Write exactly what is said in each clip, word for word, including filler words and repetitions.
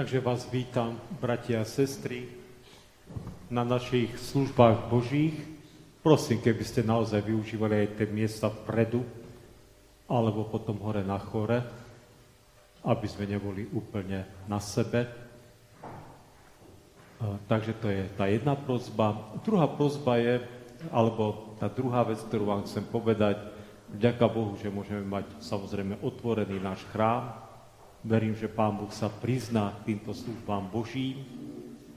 Takže vás vítam, bratia a sestry, na našich službách božích. Prosím, keby ste naozaj využívali aj tie miesta vpredu, alebo potom hore na chore, aby sme neboli úplne na sebe. Takže to je tá jedna prosba. Druhá prosba je, alebo tá druhá vec, ktorú vám chcem povedať, vďaka Bohu, že môžeme mať samozrejme otvorený náš chrám. Verím, že Pán Boh sa prizná k týmto službám Božím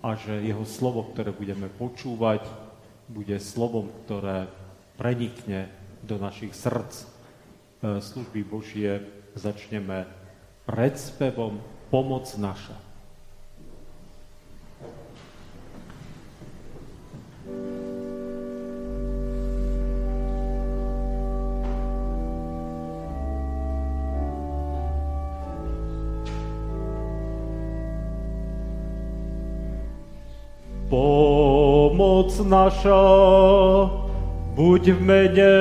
a že jeho slovo, ktoré budeme počúvať, bude slovom, ktoré prenikne do našich srdc. Služby Božie začneme pred spevom Pomoc naša. Pomoc naša, buď v mene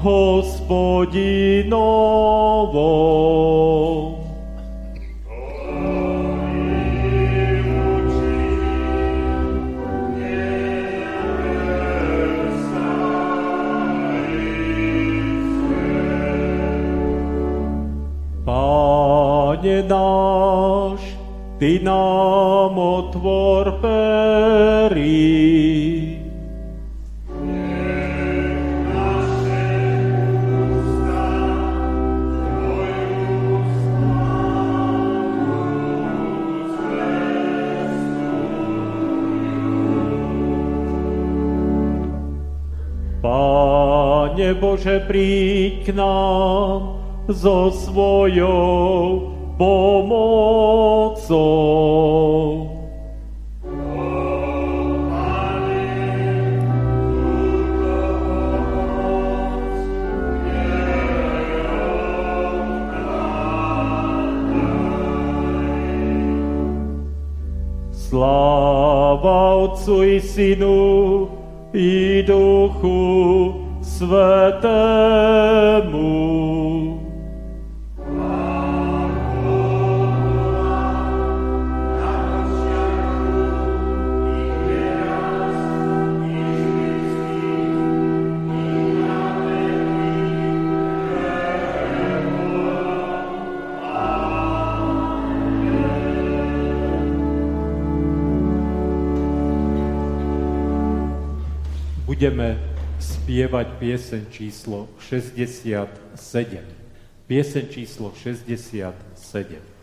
Hospodinovom. Páne náš, Ty nám otvor perí. Nech naše ústa Tvoju slávu zvestujú. Pane Bože, príď k nám so svojou pomocou. O Pane, túto pomoc nerovnataj. Sláva Otcu i Synu i Duchu Svätému. Budeme spievať pieseň číslo šesťdesiatsedem. Pieseň číslo šesťdesiatsedem.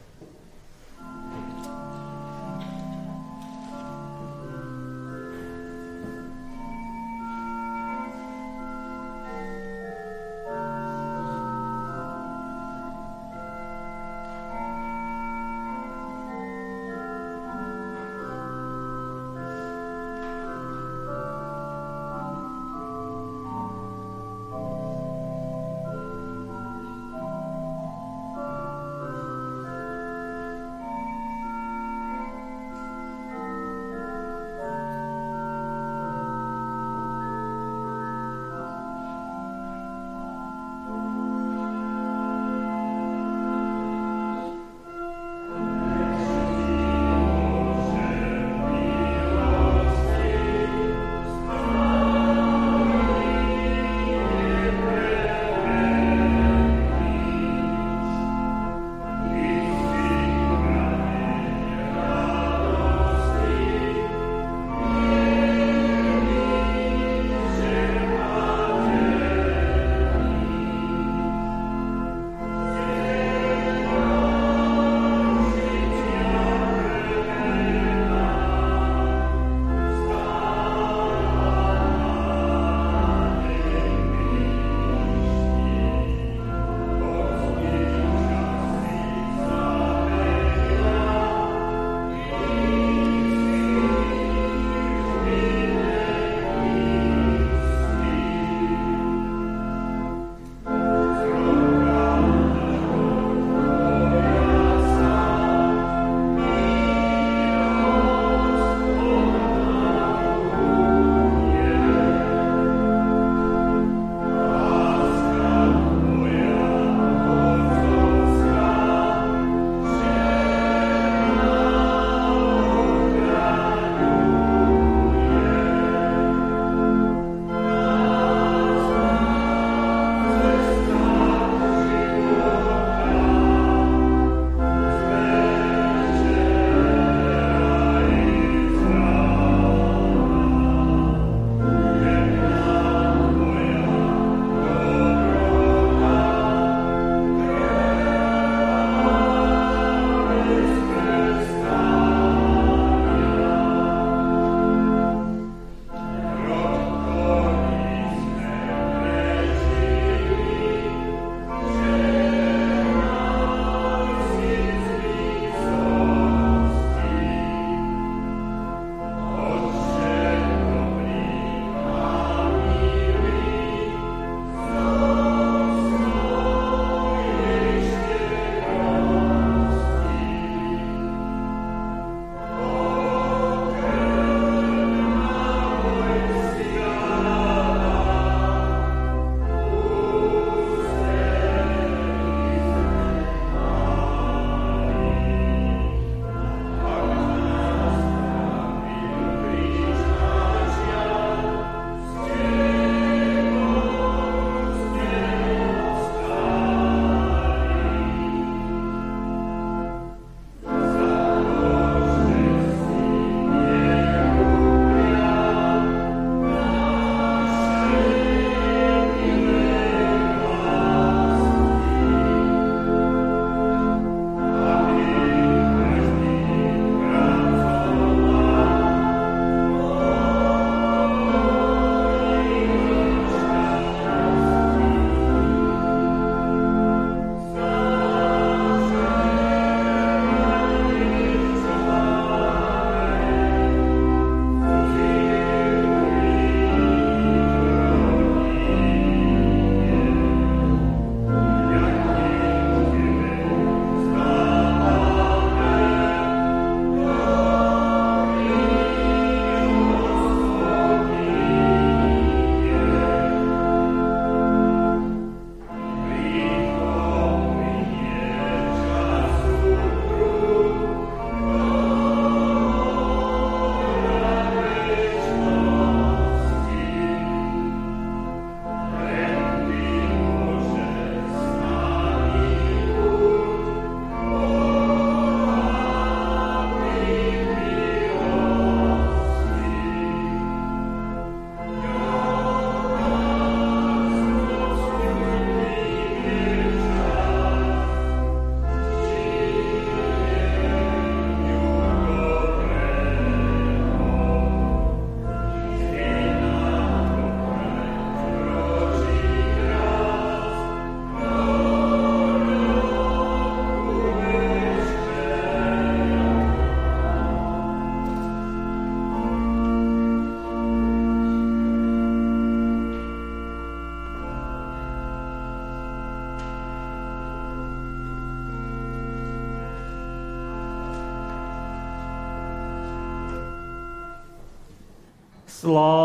Sláva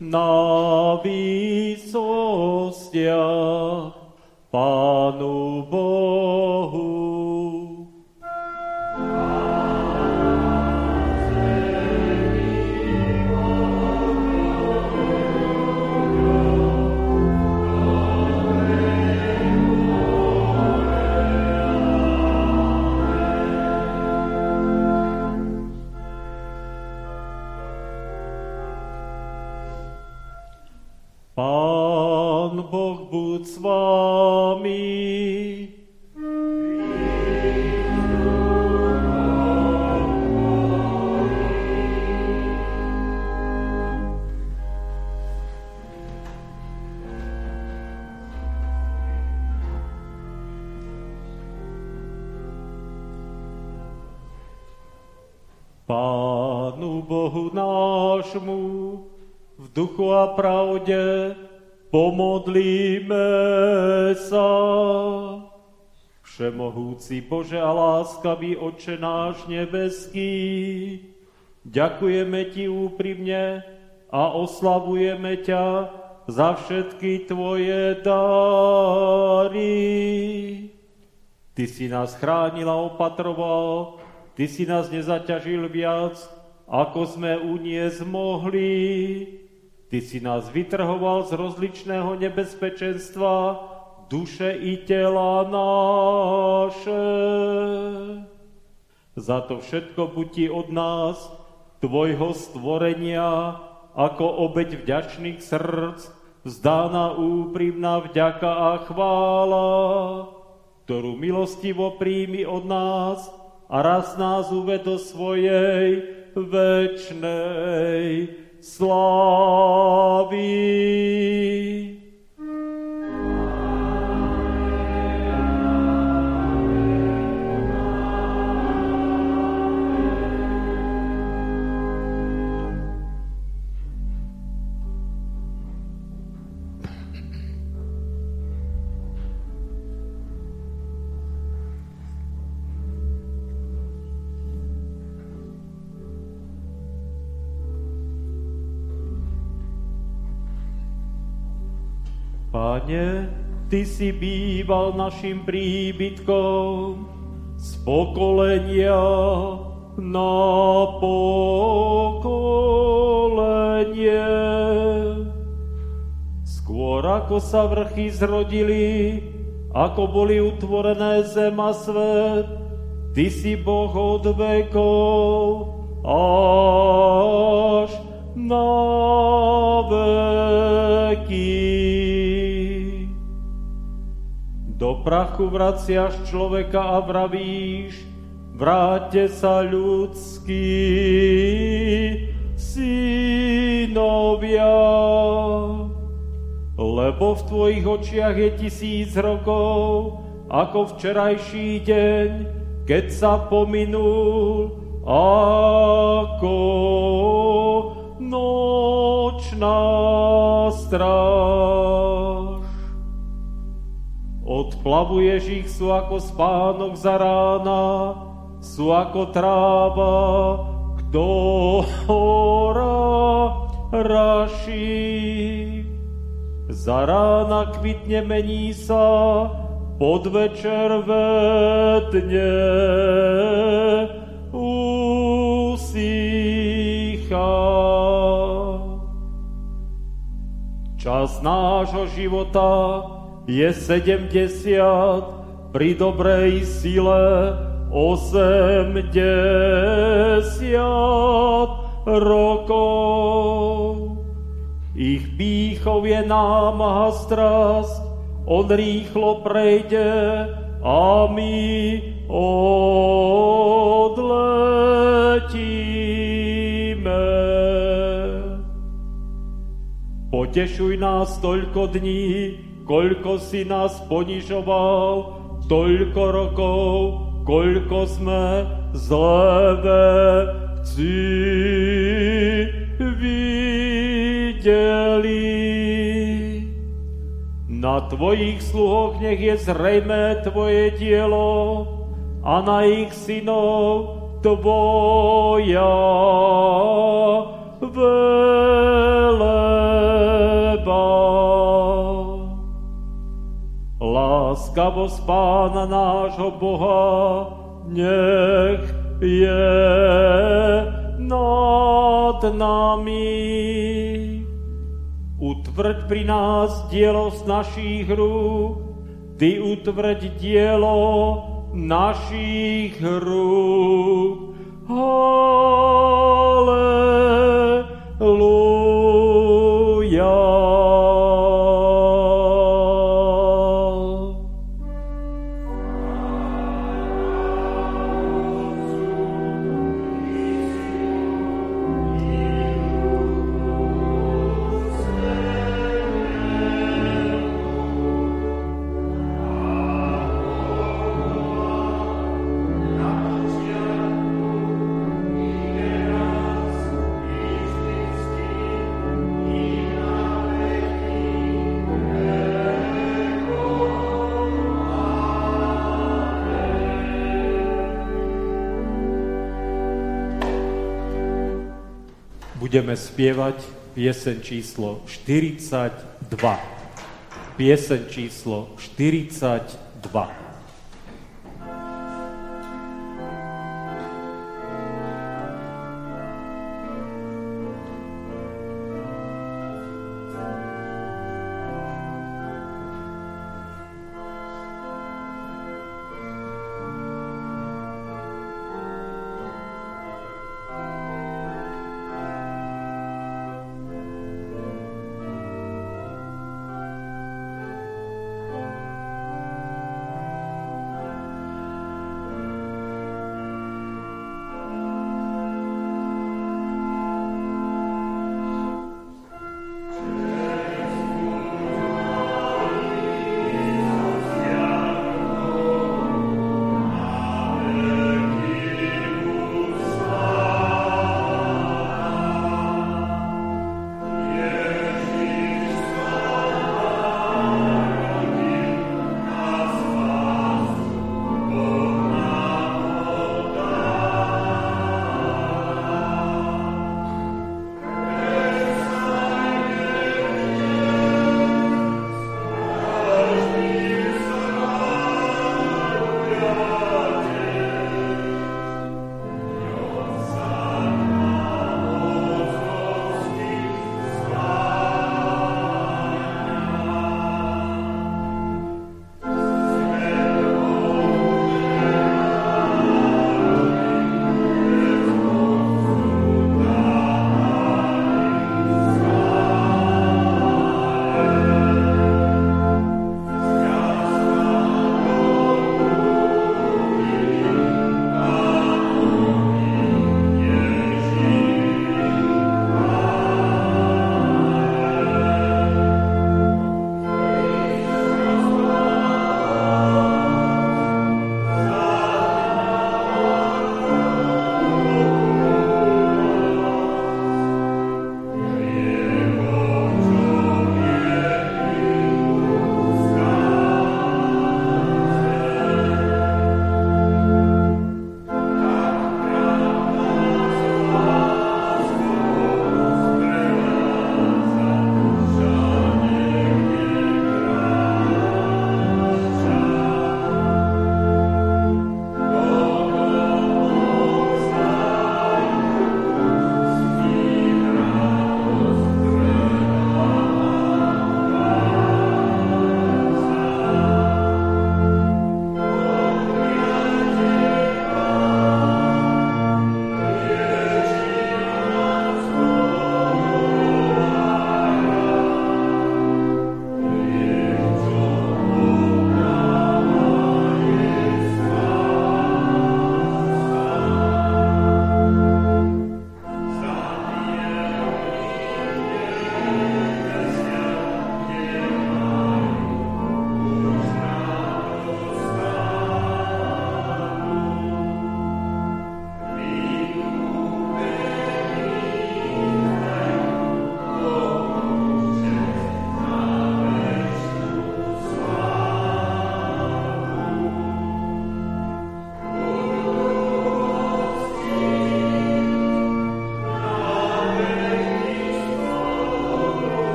na výsostiach Pánu Bohu. Pán Boh buď s vámi. Pánu Bohu nášmu v duchu a pravde pomodlíme sa. Všemohúci Bože a láskavý Otče náš nebeský, ďakujeme Ti úprimne a oslavujeme ťa za všetky Tvoje dary. Ty si nás chránil a opatroval, Ty si nás nezaťažil viac, ako sme uniesť mohli. Ty si nás vytrhoval z rozličného nebezpečenstva duše i tela naše. Za to všetko buď ti od nás, tvojho stvorenia, ako obeť vďačných srdc, vzdána úprimná vďaka a chvála, ktorú milostivo príjmi od nás a raz nás uved do svojej večnej slávy. Pane, Ty si býval našim príbytkom z pokolenia na pokolenie. Skôr ako sa vrchy zrodili, ako boli utvorené zem a svet, Ty si Boh od vekov až na veky. Do prachu vraciaš človeka a vravíš, vráťte sa ľudskí synovia. Lebo v tvojich očiach je tisíc rokov, ako včerajší deň, keď sa pominul, ako nočná stráž. Odplavuješ ich, sú ako spánok za rána, sú ako tráva, ktorá raší. Za rána kvitne, mení sa, pod večer vetne, usýcha. Čas nášho života je sedemdesiat, pri dobrej sile osemdesiat rokov. Ich pýchou je námaha, strast, on rýchlo prejde a my odletíme. Potešuj nás toľko dní, koľko si nás ponižoval, toľko rokov, koľko sme zlé veci videli. Na tvojich sluhoch nech je zrejmé tvoje dielo a na ich synov Tvoja veleba. Láskavosť Pána nášho Boha nech je nad nami. Utvrď pri nás dielo z našich rúk, Ty utvrď dielo našich rúk. Halleluja. Budeme spievať pieseň číslo štyridsaťdva. Pieseň číslo štyridsaťdva.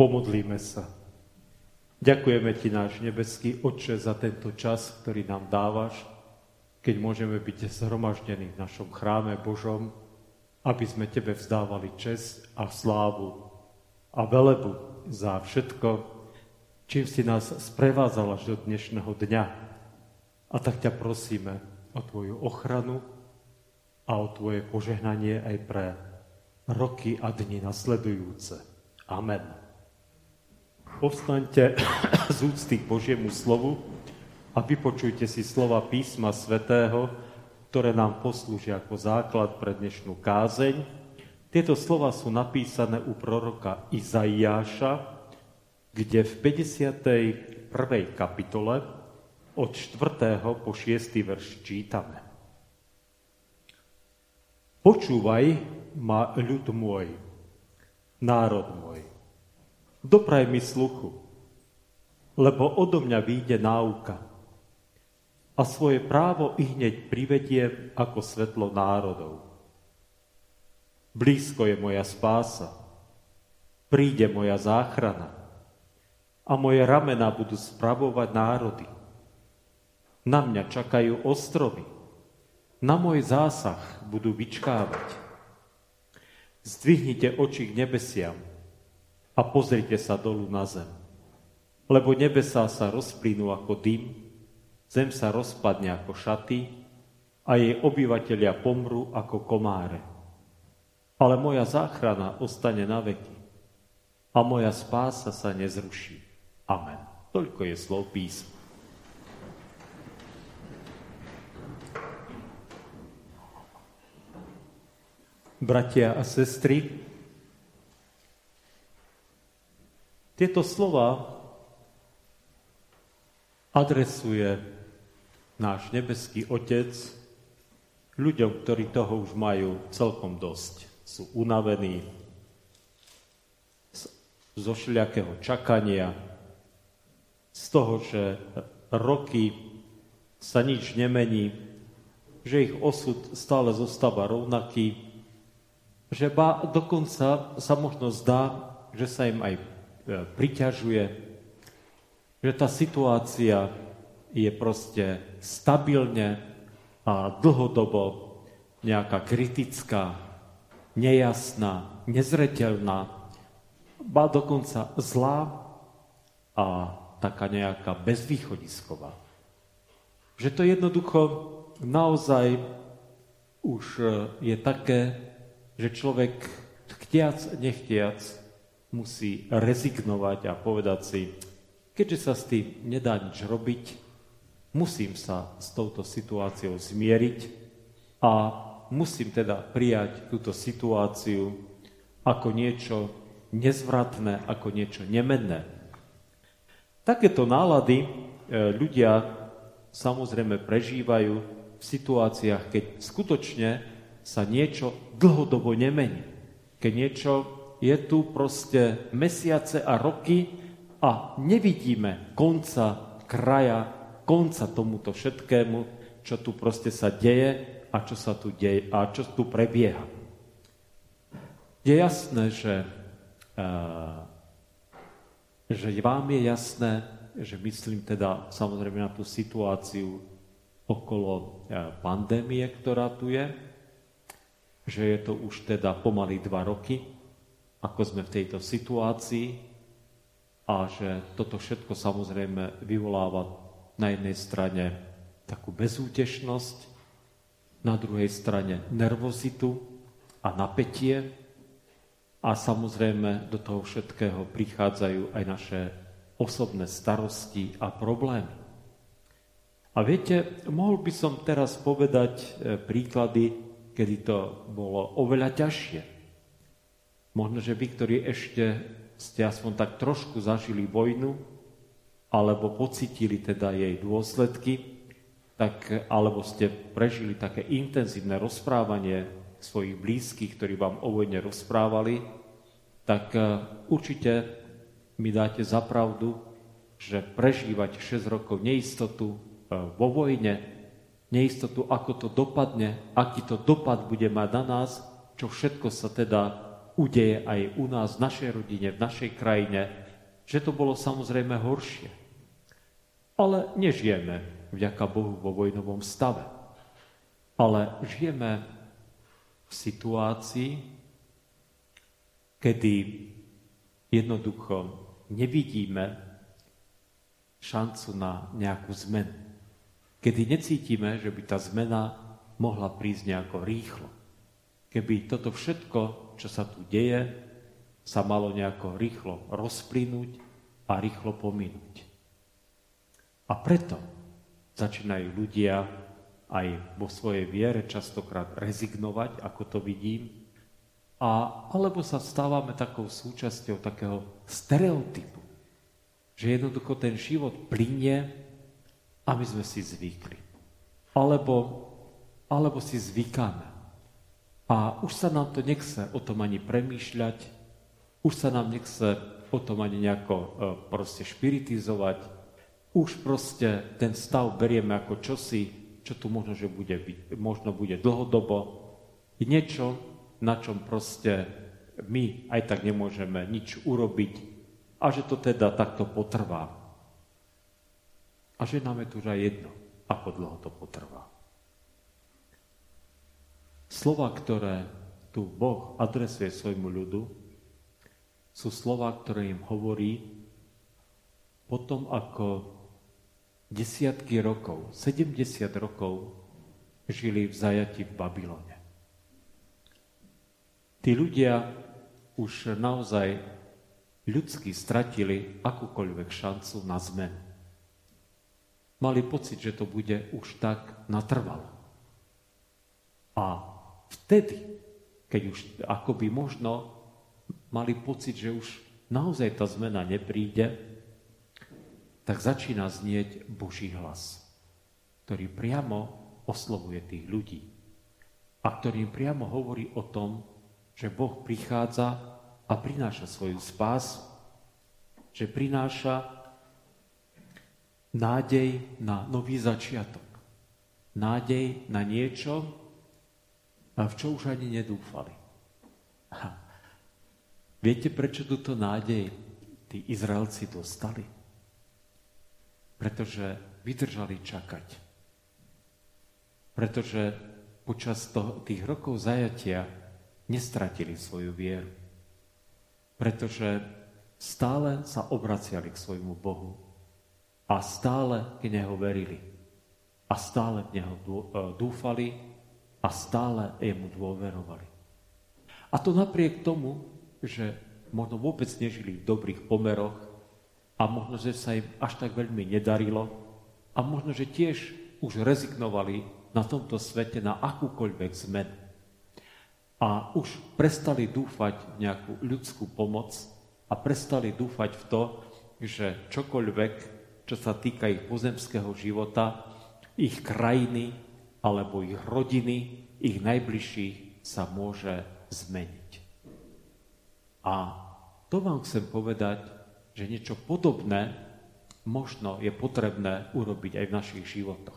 Pomodlíme sa. Ďakujeme Ti, náš nebeský Otče, za tento čas, ktorý nám dávaš, keď môžeme byť zhromaždení v našom chráme Božom, aby sme Tebe vzdávali česť a slávu a velebu za všetko, čím si nás sprevádzal až do dnešného dňa. A tak ťa prosíme o Tvoju ochranu a o Tvoje požehnanie aj pre roky a dni nasledujúce. Amen. Povstaňte z úcty k Božiemu slovu a vypočujte si slova písma svätého, ktoré nám poslúžia ako základ pre dnešnú kázeň. Tieto slova sú napísané u proroka Izaiáša, kde v päťdesiatej prvej kapitole od štvrtého po šiesty verš čítame. Počúvaj ma, ľud môj, národ môj. Dopraj mi sluchu, lebo odo mňa výjde náuka a svoje právo ihneď privediem ako svetlo národov. Blízko je moja spása, príde moja záchrana a moje ramená budú spravovať národy. Na mňa čakajú ostrovy, na môj zásah budú vyčkávať. Zdvihnite oči k nebesiam a pozrite sa dolu na zem, lebo nebesá sa rozplynú ako dym, zem sa rozpadne ako šaty a jej obyvatelia pomrú ako komáre. Ale moja záchrana ostane na veky a moja spása sa nezruší. Amen. Toľko je slov písma. Bratia a sestry, tieto slova adresuje náš nebeský Otec ľuďom, ktorí toho už majú celkom dosť. Sú unavení zo všelijakého čakania, z toho, že roky sa nič nemení, že ich osud stále zostáva rovnaký, že ba, dokonca sa možno zdá, že sa im aj priťažuje, že tá situácia je proste stabilne a dlhodobo nejaká kritická, nejasná, nezreteľná, ba dokonca zlá a taká nejaká bezvýchodisková. Že to jednoducho naozaj už je také, že človek chtiac, nechtiac musí rezignovať a povedať si, keďže sa s tým nedá nič robiť, musím sa s touto situáciou zmieriť a musím teda prijať túto situáciu ako niečo nezvratné, ako niečo nemenné. Takéto nálady ľudia samozrejme prežívajú v situáciách, keď skutočne sa niečo dlhodobo nemení, keď niečo je tu proste mesiace a roky a nevidíme konca, kraja, konca tomuto všetkému, čo tu proste sa deje a čo sa tu deje a čo tu prebieha. Je jasné, že, uh, že vám je jasné, že myslím teda samozrejme na tú situáciu okolo uh, pandémie, ktorá tu je, že je to už teda pomaly dva roky, ako sme v tejto situácii a že toto všetko samozrejme vyvoláva na jednej strane takú bezútešnosť, na druhej strane nervozitu a napätie a samozrejme do toho všetkého prichádzajú aj naše osobné starosti a problémy. A viete, mohol by som teraz povedať príklady, kedy to bolo oveľa ťažšie. Možno, že vy, ktorí ešte ste aspoň tak trošku zažili vojnu, alebo pocítili teda jej dôsledky, tak, alebo ste prežili také intenzívne rozprávanie svojich blízkych, ktorí vám o vojne rozprávali, tak určite mi dáte za pravdu, že prežívať šesť rokov neistotu vo vojne, neistotu, ako to dopadne, aký to dopad bude mať na nás, čo všetko sa teda udeje aj u nás, v našej rodine, v našej krajine, že to bolo samozrejme horšie. Ale nežijeme, vďaka Bohu, vo vojnovom stave. Ale žijeme v situácii, kedy jednoducho nevidíme šancu na nejakú zmenu. Kedy necítime, že by tá zmena mohla prísť nejako rýchlo. Keby toto všetko, čo sa tu deje, sa malo nejako rýchlo rozplynúť a rýchlo pominúť. A preto začínajú ľudia aj vo svojej viere častokrát rezignovať, ako to vidím, a, alebo sa stávame takou súčasťou takého stereotypu, že jednoducho ten život plynie a my sme si zvykli. Alebo, alebo si zvykáme. A už sa nám to nechce o tom ani premýšľať, už sa nám nechce o tom ani nejako e, proste špiritizovať, už proste ten stav berieme ako čosi, čo tu možno, že bude, možno bude dlhodobo, niečo, na čom proste my aj tak nemôžeme nič urobiť a že to teda takto potrvá. A že nám je tu už aj jedno, ako dlho to potrvá. Slová, ktoré tu Boh adresuje svojmu ľudu, sú slová, ktoré im hovorí po tom, ako desiatky rokov, sedemdesiat rokov žili v zajati v Babylone. Tí ľudia už naozaj ľudsky stratili akúkoľvek šancu na zmenu. Mali pocit, že to bude už tak natrvalo. A vtedy, keď už akoby možno mali pocit, že už naozaj tá zmena nepríde, tak začína znieť Boží hlas, ktorý priamo oslovuje tých ľudí a ktorý priamo hovorí o tom, že Boh prichádza a prináša svoju spásu, že prináša nádej na nový začiatok, nádej na niečo, a v čo už ani nedúfali. Aha. Viete, prečo túto nádej tí Izraelci dostali? Pretože vydržali čakať. Pretože počas toho, tých rokov zajatia nestratili svoju vieru. Pretože stále sa obraciali k svojmu Bohu a stále k neho verili a stále v neho dúfali a stále jemu dôverovali. A to napriek tomu, že možno vôbec nežili v dobrých pomeroch a možno, že sa im až tak veľmi nedarilo a možno, že tiež už rezignovali na tomto svete na akúkoľvek zmenu. A už prestali dúfať v nejakú ľudskú pomoc a prestali dúfať v to, že čokoľvek, čo sa týka ich pozemského života, ich krajiny, alebo ich rodiny, ich najbližších sa môže zmeniť. A to vám chcem povedať, že niečo podobné možno je potrebné urobiť aj v našich životoch.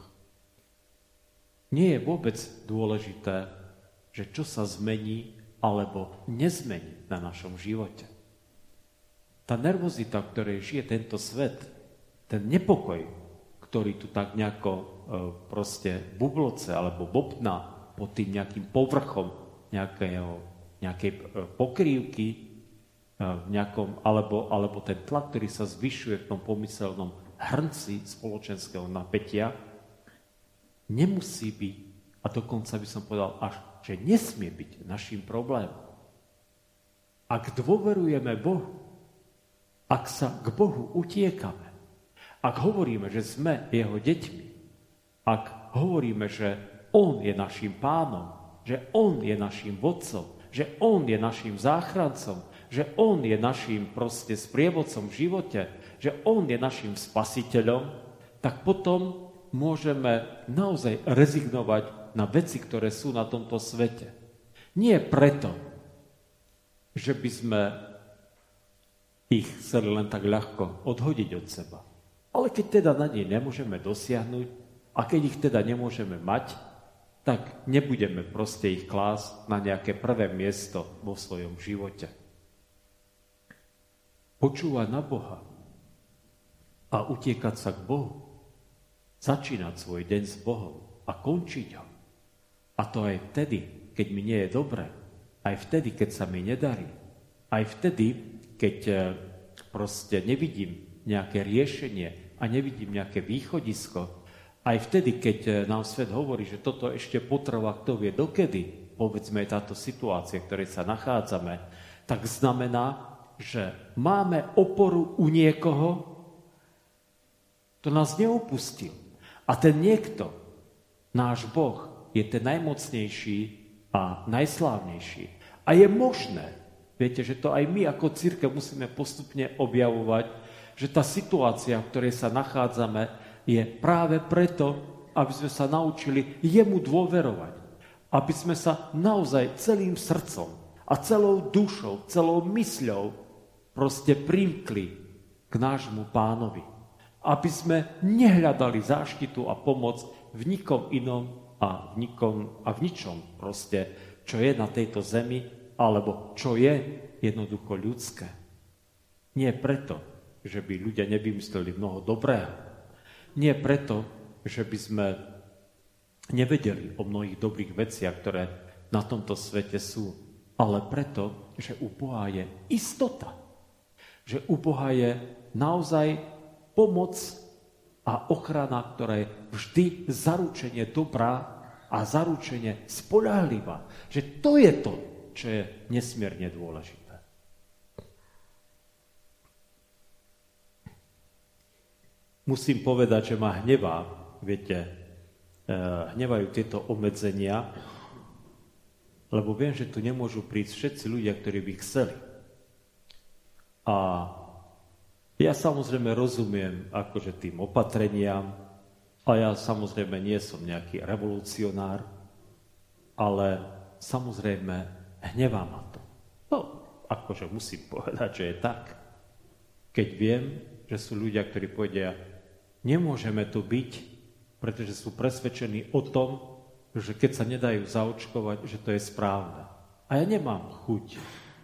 Nie je vôbec dôležité, že čo sa zmení alebo nezmení na našom živote. Tá nervozita, v ktorej žije tento svet, ten nepokoj, ktorý tu tak nejako proste bubloce alebo bobna pod tým nejakým povrchom nejakého, nejakej pokrývky v nejakom, alebo, alebo ten tlak, ktorý sa zvyšuje v tom pomyselnom hrnci spoločenského napätia, nemusí byť, a dokonca by som povedal až, že nesmie byť našim problémom. Ak dôverujeme Bohu, ak sa k Bohu utiekame, ak hovoríme, že sme jeho deťmi, ak hovoríme, že On je našim pánom, že On je našim vodcom, že On je našim záchrancom, že On je našim proste sprievodcom v živote, že On je našim spasiteľom, tak potom môžeme naozaj rezignovať na veci, ktoré sú na tomto svete. Nie preto, že by sme ich chceli len tak ľahko odhodiť od seba. Ale keď teda na nej nemôžeme dosiahnuť, a keď ich teda nemôžeme mať, tak nebudeme proste ich klásť na nejaké prvé miesto vo svojom živote. Počúvať na Boha a utiekať sa k Bohu, začínať svoj deň s Bohom a končiť ho. A to aj vtedy, keď mi nie je dobre, aj vtedy, keď sa mi nedarí, aj vtedy, keď proste nevidím nejaké riešenie a nevidím nejaké východisko, aj vtedy, keď nám svet hovorí, že toto ešte potrvá, kto vie dokedy, povedzme táto situácia, v ktorej sa nachádzame, tak znamená, že máme oporu u niekoho, kto nás neopustil. A ten niekto, náš Boh, je ten najmocnejší a najslávnejší. A je možné, viete, že to aj my ako cirkev musíme postupne objavovať, že tá situácia, v ktorej sa nachádzame, je práve preto, aby sme sa naučili jemu dôverovať. Aby sme sa naozaj celým srdcom a celou dušou, celou mysľou proste primkli k nášmu Pánovi. Aby sme nehľadali záštitu a pomoc v nikom inom a v, nikom, a v ničom proste, čo je na tejto zemi, alebo čo je jednoducho ľudské. Nie preto, že by ľudia nevymysleli mnoho dobrého, nie preto, že by sme nevedeli o mnohých dobrých veciach, ktoré na tomto svete sú, ale preto, že u Boha je istota. Že u Boha je naozaj pomoc a ochrana, ktorá je vždy zaručenie dobrá a zaručenie spoľahlivá. Že to je to, čo je nesmierne dôležité. Musím povedať, že ma hnevá, viete, hnevajú tieto obmedzenia, lebo viem, že tu nemôžu prísť všetci ľudia, ktorí by chceli. A ja samozrejme rozumiem akože tým opatreniam, a ja samozrejme nie som nejaký revolucionár, ale samozrejme hnevá ma to. No, akože musím povedať, že je tak. Keď viem, že sú ľudia, ktorí povedia, nemôžeme tu byť, pretože sú presvedčení o tom, že keď sa nedajú zaočkovať, že to je správne. A ja nemám chuť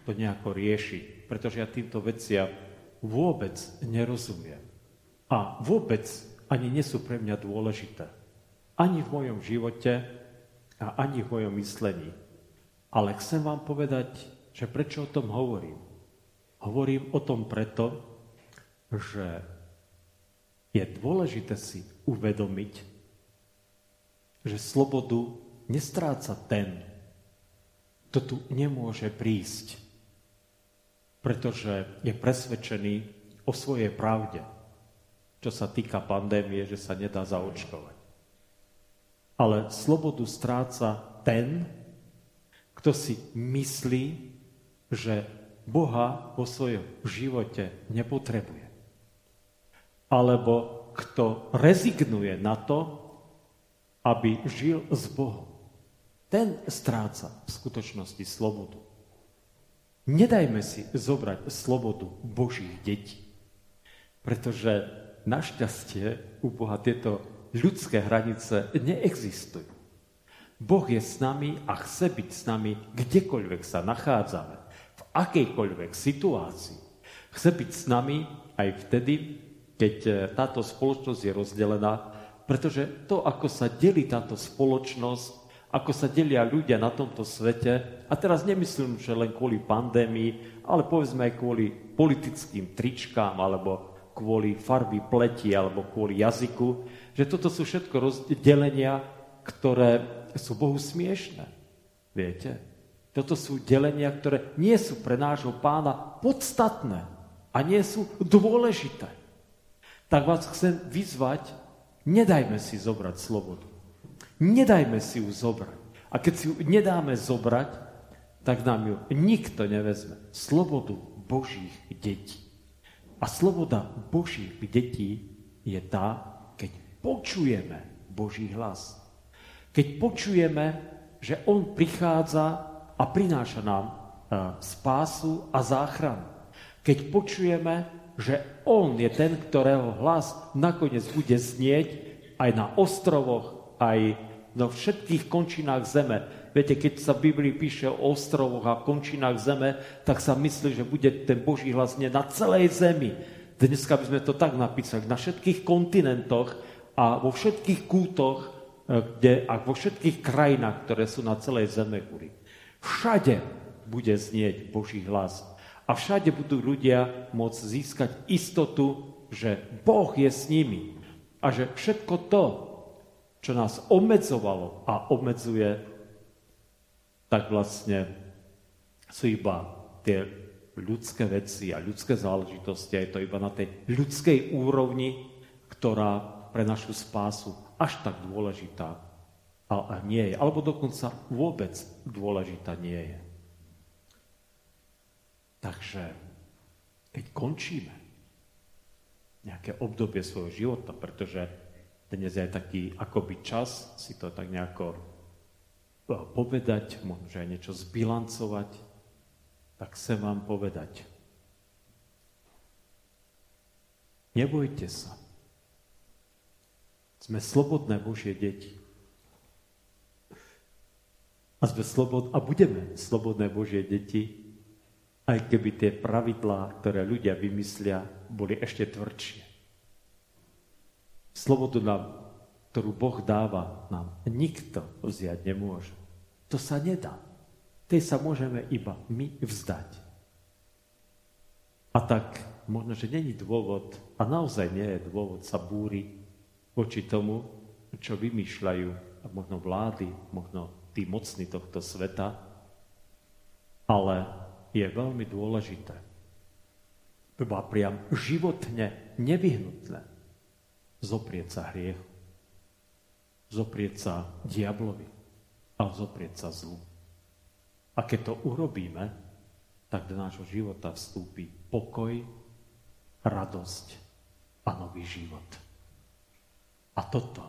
to nejako riešiť, pretože ja týmto veciam vôbec nerozumiem. A vôbec ani nie sú pre mňa dôležité. Ani v mojom živote a ani v mojom myslení. Ale chcem vám povedať, že prečo o tom hovorím. Hovorím o tom preto, že je dôležité si uvedomiť, že slobodu nestráca ten, kto tu nemôže prísť, pretože je presvedčený o svojej pravde, čo sa týka pandémie, že sa nedá zaočkovať. Ale slobodu stráca ten, kto si myslí, že Boha vo svojom živote nepotrebuje. Alebo kto rezignuje na to, aby žil s Bohom. Ten stráca v skutočnosti slobodu. Nedajme si zobrať slobodu Božích detí, pretože našťastie u Boha tieto ľudské hranice neexistujú. Boh je s nami a chce byť s nami kdekoľvek sa nachádzame, v akejkoľvek situácii. Chce byť s nami aj vtedy, keď táto spoločnosť je rozdelená, pretože to, ako sa delí táto spoločnosť, ako sa delia ľudia na tomto svete, a teraz nemyslím, že len kvôli pandémii, ale povedzme aj kvôli politickým tričkám, alebo kvôli farby pleti, alebo kvôli jazyku, že toto sú všetko rozdelenia, ktoré sú Bohu smiešné. Viete? Toto sú delenia, ktoré nie sú pre nášho Pána podstatné a nie sú dôležité. Tak vás chcem vyzvať, nedajme si zobrať slobodu. Nedajme si ju zobrať. A keď si ju nedáme zobrať, tak nám ju nikto nevezme. Slobodu Božích detí. A sloboda Božích detí je tá, keď počujeme Boží hlas. Keď počujeme, že On prichádza a prináša nám spásu a záchranu. Keď počujeme, že On je ten, ktorého hlas nakoniec bude znieť aj na ostrovoch, aj vo všetkých končinách zeme. Viete, keď sa v Biblii píše o ostrovoch a končinách zeme, tak sa myslí, že bude ten Boží hlas nie na celej zemi. Dneska by sme to tak napísali, na všetkých kontinentoch a vo všetkých kútoch kde, a vo všetkých krajinách, ktoré sú na celej zeme. Všade bude znieť Boží hlas a všade budú ľudia môcť získať istotu, že Boh je s nimi a že všetko to, čo nás obmedzovalo a obmedzuje, tak vlastne sú iba tie ľudské veci a ľudské záležitosti. A je to iba na tej ľudskej úrovni, ktorá pre našu spásu až tak dôležitá a nie je. Alebo dokonca vôbec dôležitá nie je. Takže keď končíme nejaké obdobie svojho života, pretože dnes je taký akoby čas si to tak nejako povedať, možno aj niečo zbilancovať, tak chcem vám povedať. Nebojte sa. Sme slobodné Božie deti. A sme slobodné, a budeme slobodné Božie deti, aj keby tie pravidlá, ktoré ľudia vymyslia, boli ešte tvrdšie. Slobodu, ktorú Boh dáva, nám nikto vziať nemôže. To sa nedá. Tej sa môžeme iba my vzdať. A tak možno, že není dôvod, a naozaj nie je dôvod sa búriť voči tomu, čo vymýšľajú a možno vlády, možno tí mocní tohto sveta, ale je veľmi dôležité, iba priam životne nevyhnutné, zoprieť sa hriechu, zoprieť sa diablovi a zoprieť sa zlu. A keď to urobíme, tak do nášho života vstúpi pokoj, radosť a nový život. A toto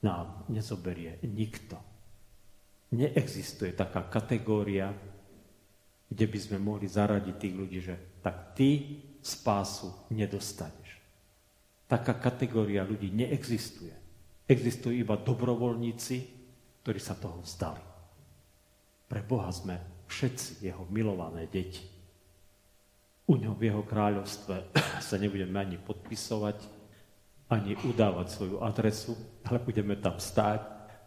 nám nezoberie nikto. Neexistuje taká kategória, kde by sme mohli zaradiť tých ľudí, že tak ty spásu nedostaneš. Taká kategória ľudí neexistuje. Existujú iba dobrovoľníci, ktorí sa toho vzdali. Pre Boha sme všetci jeho milované deti. U ňom v jeho kráľovstve sa nebudeme ani podpisovať, ani udávať svoju adresu, ale budeme tam stáť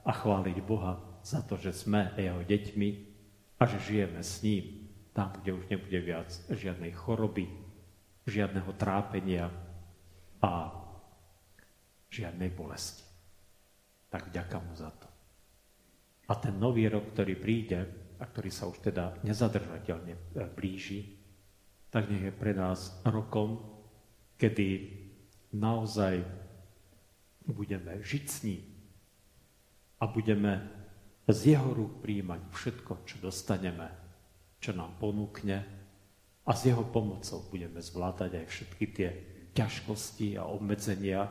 a chváliť Boha za to, že sme jeho deťmi a že žijeme s ním. Tam, kde už nebude viac žiadnej choroby, žiadneho trápenia, a žiadnej bolesti. Tak vďaka mu za to. A ten nový rok, ktorý príde, a ktorý sa už teda nezadržateľne blíži, tak nech je pre nás rokom, kedy naozaj budeme žiť s ním a budeme z jeho rúk prijímať všetko, čo dostaneme, čo nám ponúkne a s jeho pomocou budeme zvládať aj všetky tie ťažkosti a obmedzenia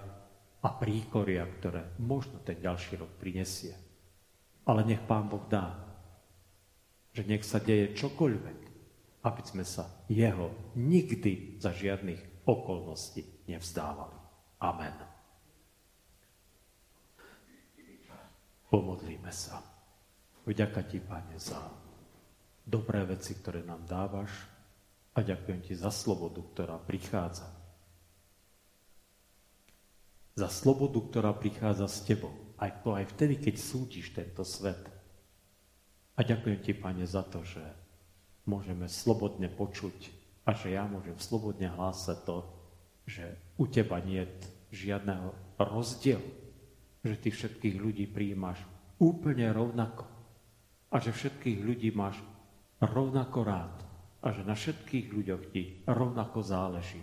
a príkoria, ktoré možno ten ďalší rok prinesie. Ale nech Pán Boh dá, že nech sa deje čokoľvek, aby sme sa jeho nikdy za žiadnych okolností nevzdávali. Amen. Pomodlíme sa. Vďaka ti, Pane, za dobré veci, ktoré nám dávaš a ďakujem ti za slobodu, ktorá prichádza. Za slobodu, ktorá prichádza s tebou. Aj to aj vtedy, keď súdiš tento svet. A ďakujem ti, Pane, za to, že môžeme slobodne počuť a že ja môžem slobodne hlásať to, že u teba nie je žiadneho rozdielu, že ty všetkých ľudí prijímaš úplne rovnako a že všetkých ľudí máš rovnako rád a že na všetkých ľuďoch ti rovnako záleží.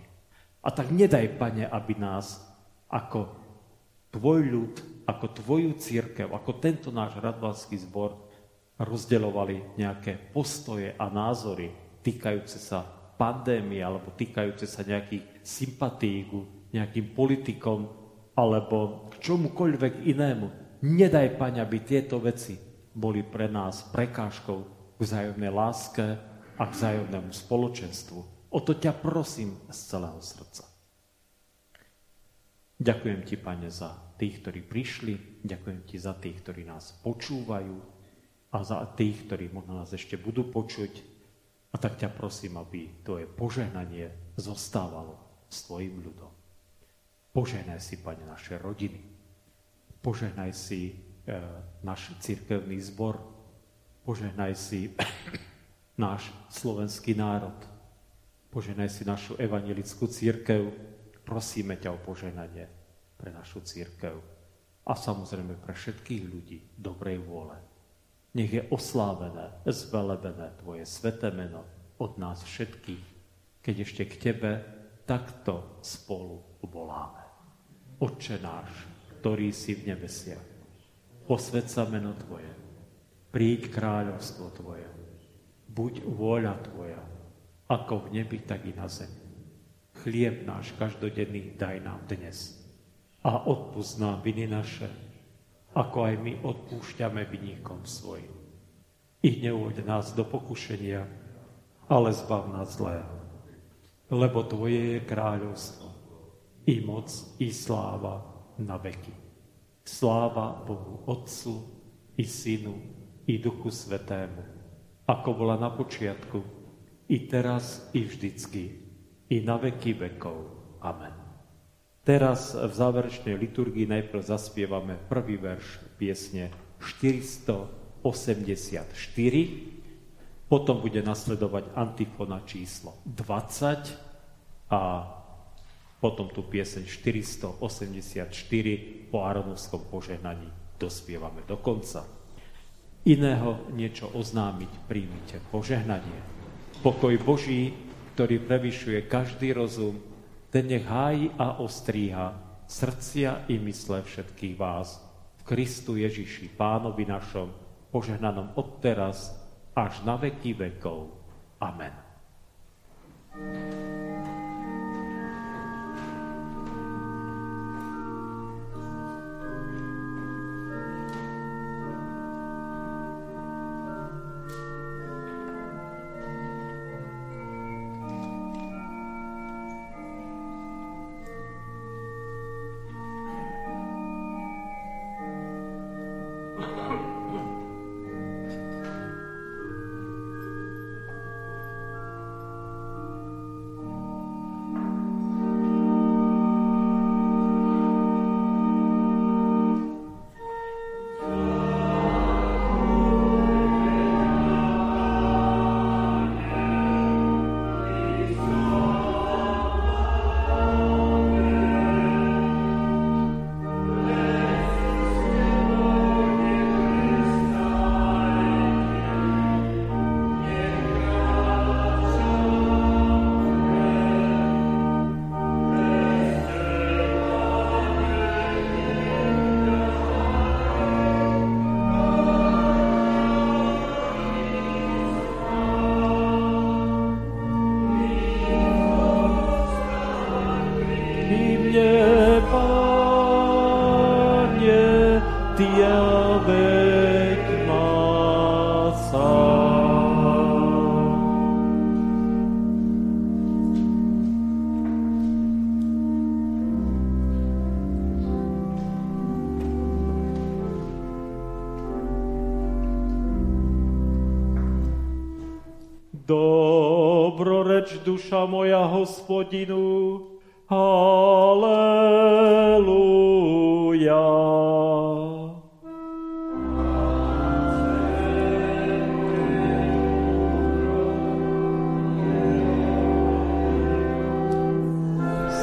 A tak nedaj, Pane, aby nás ako tvoj ľud, ako tvoju cirkev, ako tento náš radvanský zbor rozdeľovali nejaké postoje a názory týkajúce sa pandémie alebo týkajúce sa nejakých sympatií ku nejakým politikom alebo k čomukoľvek inému. Nedaj, Pane, aby tieto veci boli pre nás prekážkou k vzájomnej láske a k vzájomnému spoločenstvu. O to ťa prosím z celého srdca. Ďakujem Ti, Pane, za tých, ktorí prišli, ďakujem Ti za tých, ktorí nás počúvajú a za tých, ktorí možno nás ešte budú počuť. A tak ťa prosím, aby Tvoje požehnanie zostávalo s Tvojim ľudom. Požehnaj si, Pane, naše rodiny. Požehnaj si e, náš cirkevný zbor. Požehnaj si náš slovenský národ. Požehnaj si našu evanjelickú cirkev. Prosíme ťa o požehnanie pre našu cirkev a samozrejme pre všetkých ľudí dobrej vôle. Nech je oslávené, zvelebené Tvoje sveté meno od nás všetkých, keď ešte k Tebe takto spolu voláme. Otče náš, ktorý si v nebesiach, posväť sa meno Tvoje, príď kráľovstvo Tvoje, buď vôľa Tvoja, ako v nebi, tak i na zemi. Chlieb náš každodenný daj nám dnes a odpusť nám viny naše, ako aj my odpúšťame vinníkom svojim. I neuveď nás do pokušenia, ale zbav nás zlého. Lebo Tvoje je kráľovstvo, i moc, i sláva na veky. Sláva Bohu Otcu, i Synu, i Duchu Svätému, ako bola na počiatku, i teraz, i vždycky, i na veky vekov. Amen. Teraz v záverečnej liturgii najprv zaspievame prvý verš piesne štyristo osemdesiatštyri, potom bude nasledovať antifona číslo dvadsať a potom tu pieseň štyristo osemdesiatštyri po Áronovskom požehnaní dospievame do konca. Iného niečo oznámiť, príjmite požehnanie. Pokoj Boží, ktorý prevyšuje každý rozum, ten nech hájí a ostríha srdcia i mysle všetkých vás v Kristu Ježiši, Pánovi našom, požehnanom od teraz až na veky vekov. Amen. Duša moja Hospodinu, halelúja.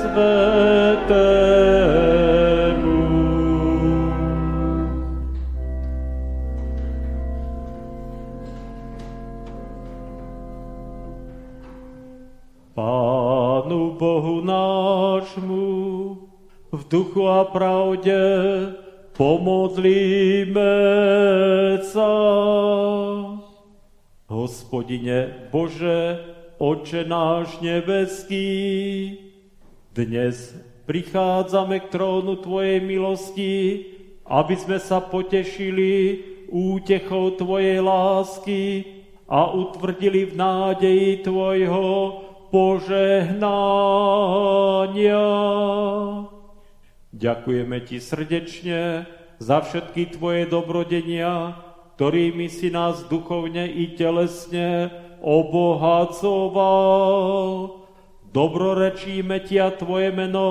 Svetému. Pánu Bohu nášmu, v duchu a pravde pomodlíme sa. Hospodine Bože, Otče náš nebeský, dnes prichádzame k trónu Tvojej milosti, aby sme sa potešili útechou Tvojej lásky a utvrdili v nádeji Tvojho požehnania. Ďakujeme Ti srdečne za všetky Tvoje dobrodenia, ktorými si nás duchovne i telesne obohacoval. Dobrorečíme Ti a Tvoje meno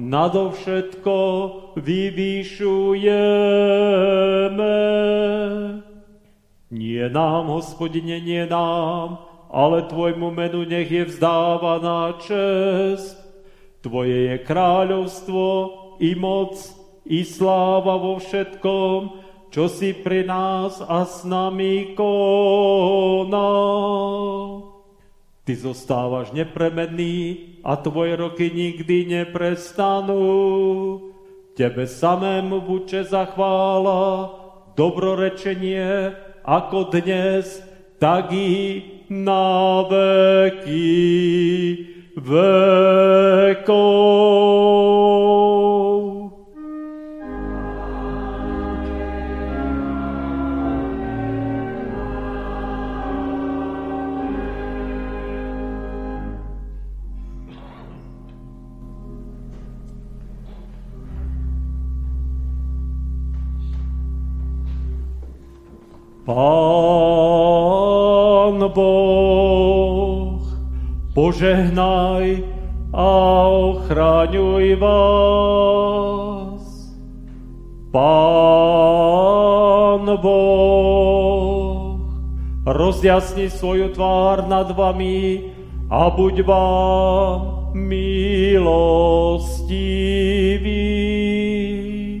nadovšetko vyvýšujeme. Nie nám, Hospodine, nie nám, ale Tvojmu menu nech je vzdávaná čest. Tvoje je kráľovstvo i moc, i sláva vo všetkom, čo si pri nás a s nami konal. Ty zostávaš nepremenný a Tvoje roky nikdy neprestanú. Tebe samému buďže za chvála, dobrorečenie, ako dnes, tak i na veky vekov. Pán Boh, požehnaj a ochraňuj vás. Pán Boh, rozjasni svoju tvár nad vami a buď vám milostivý.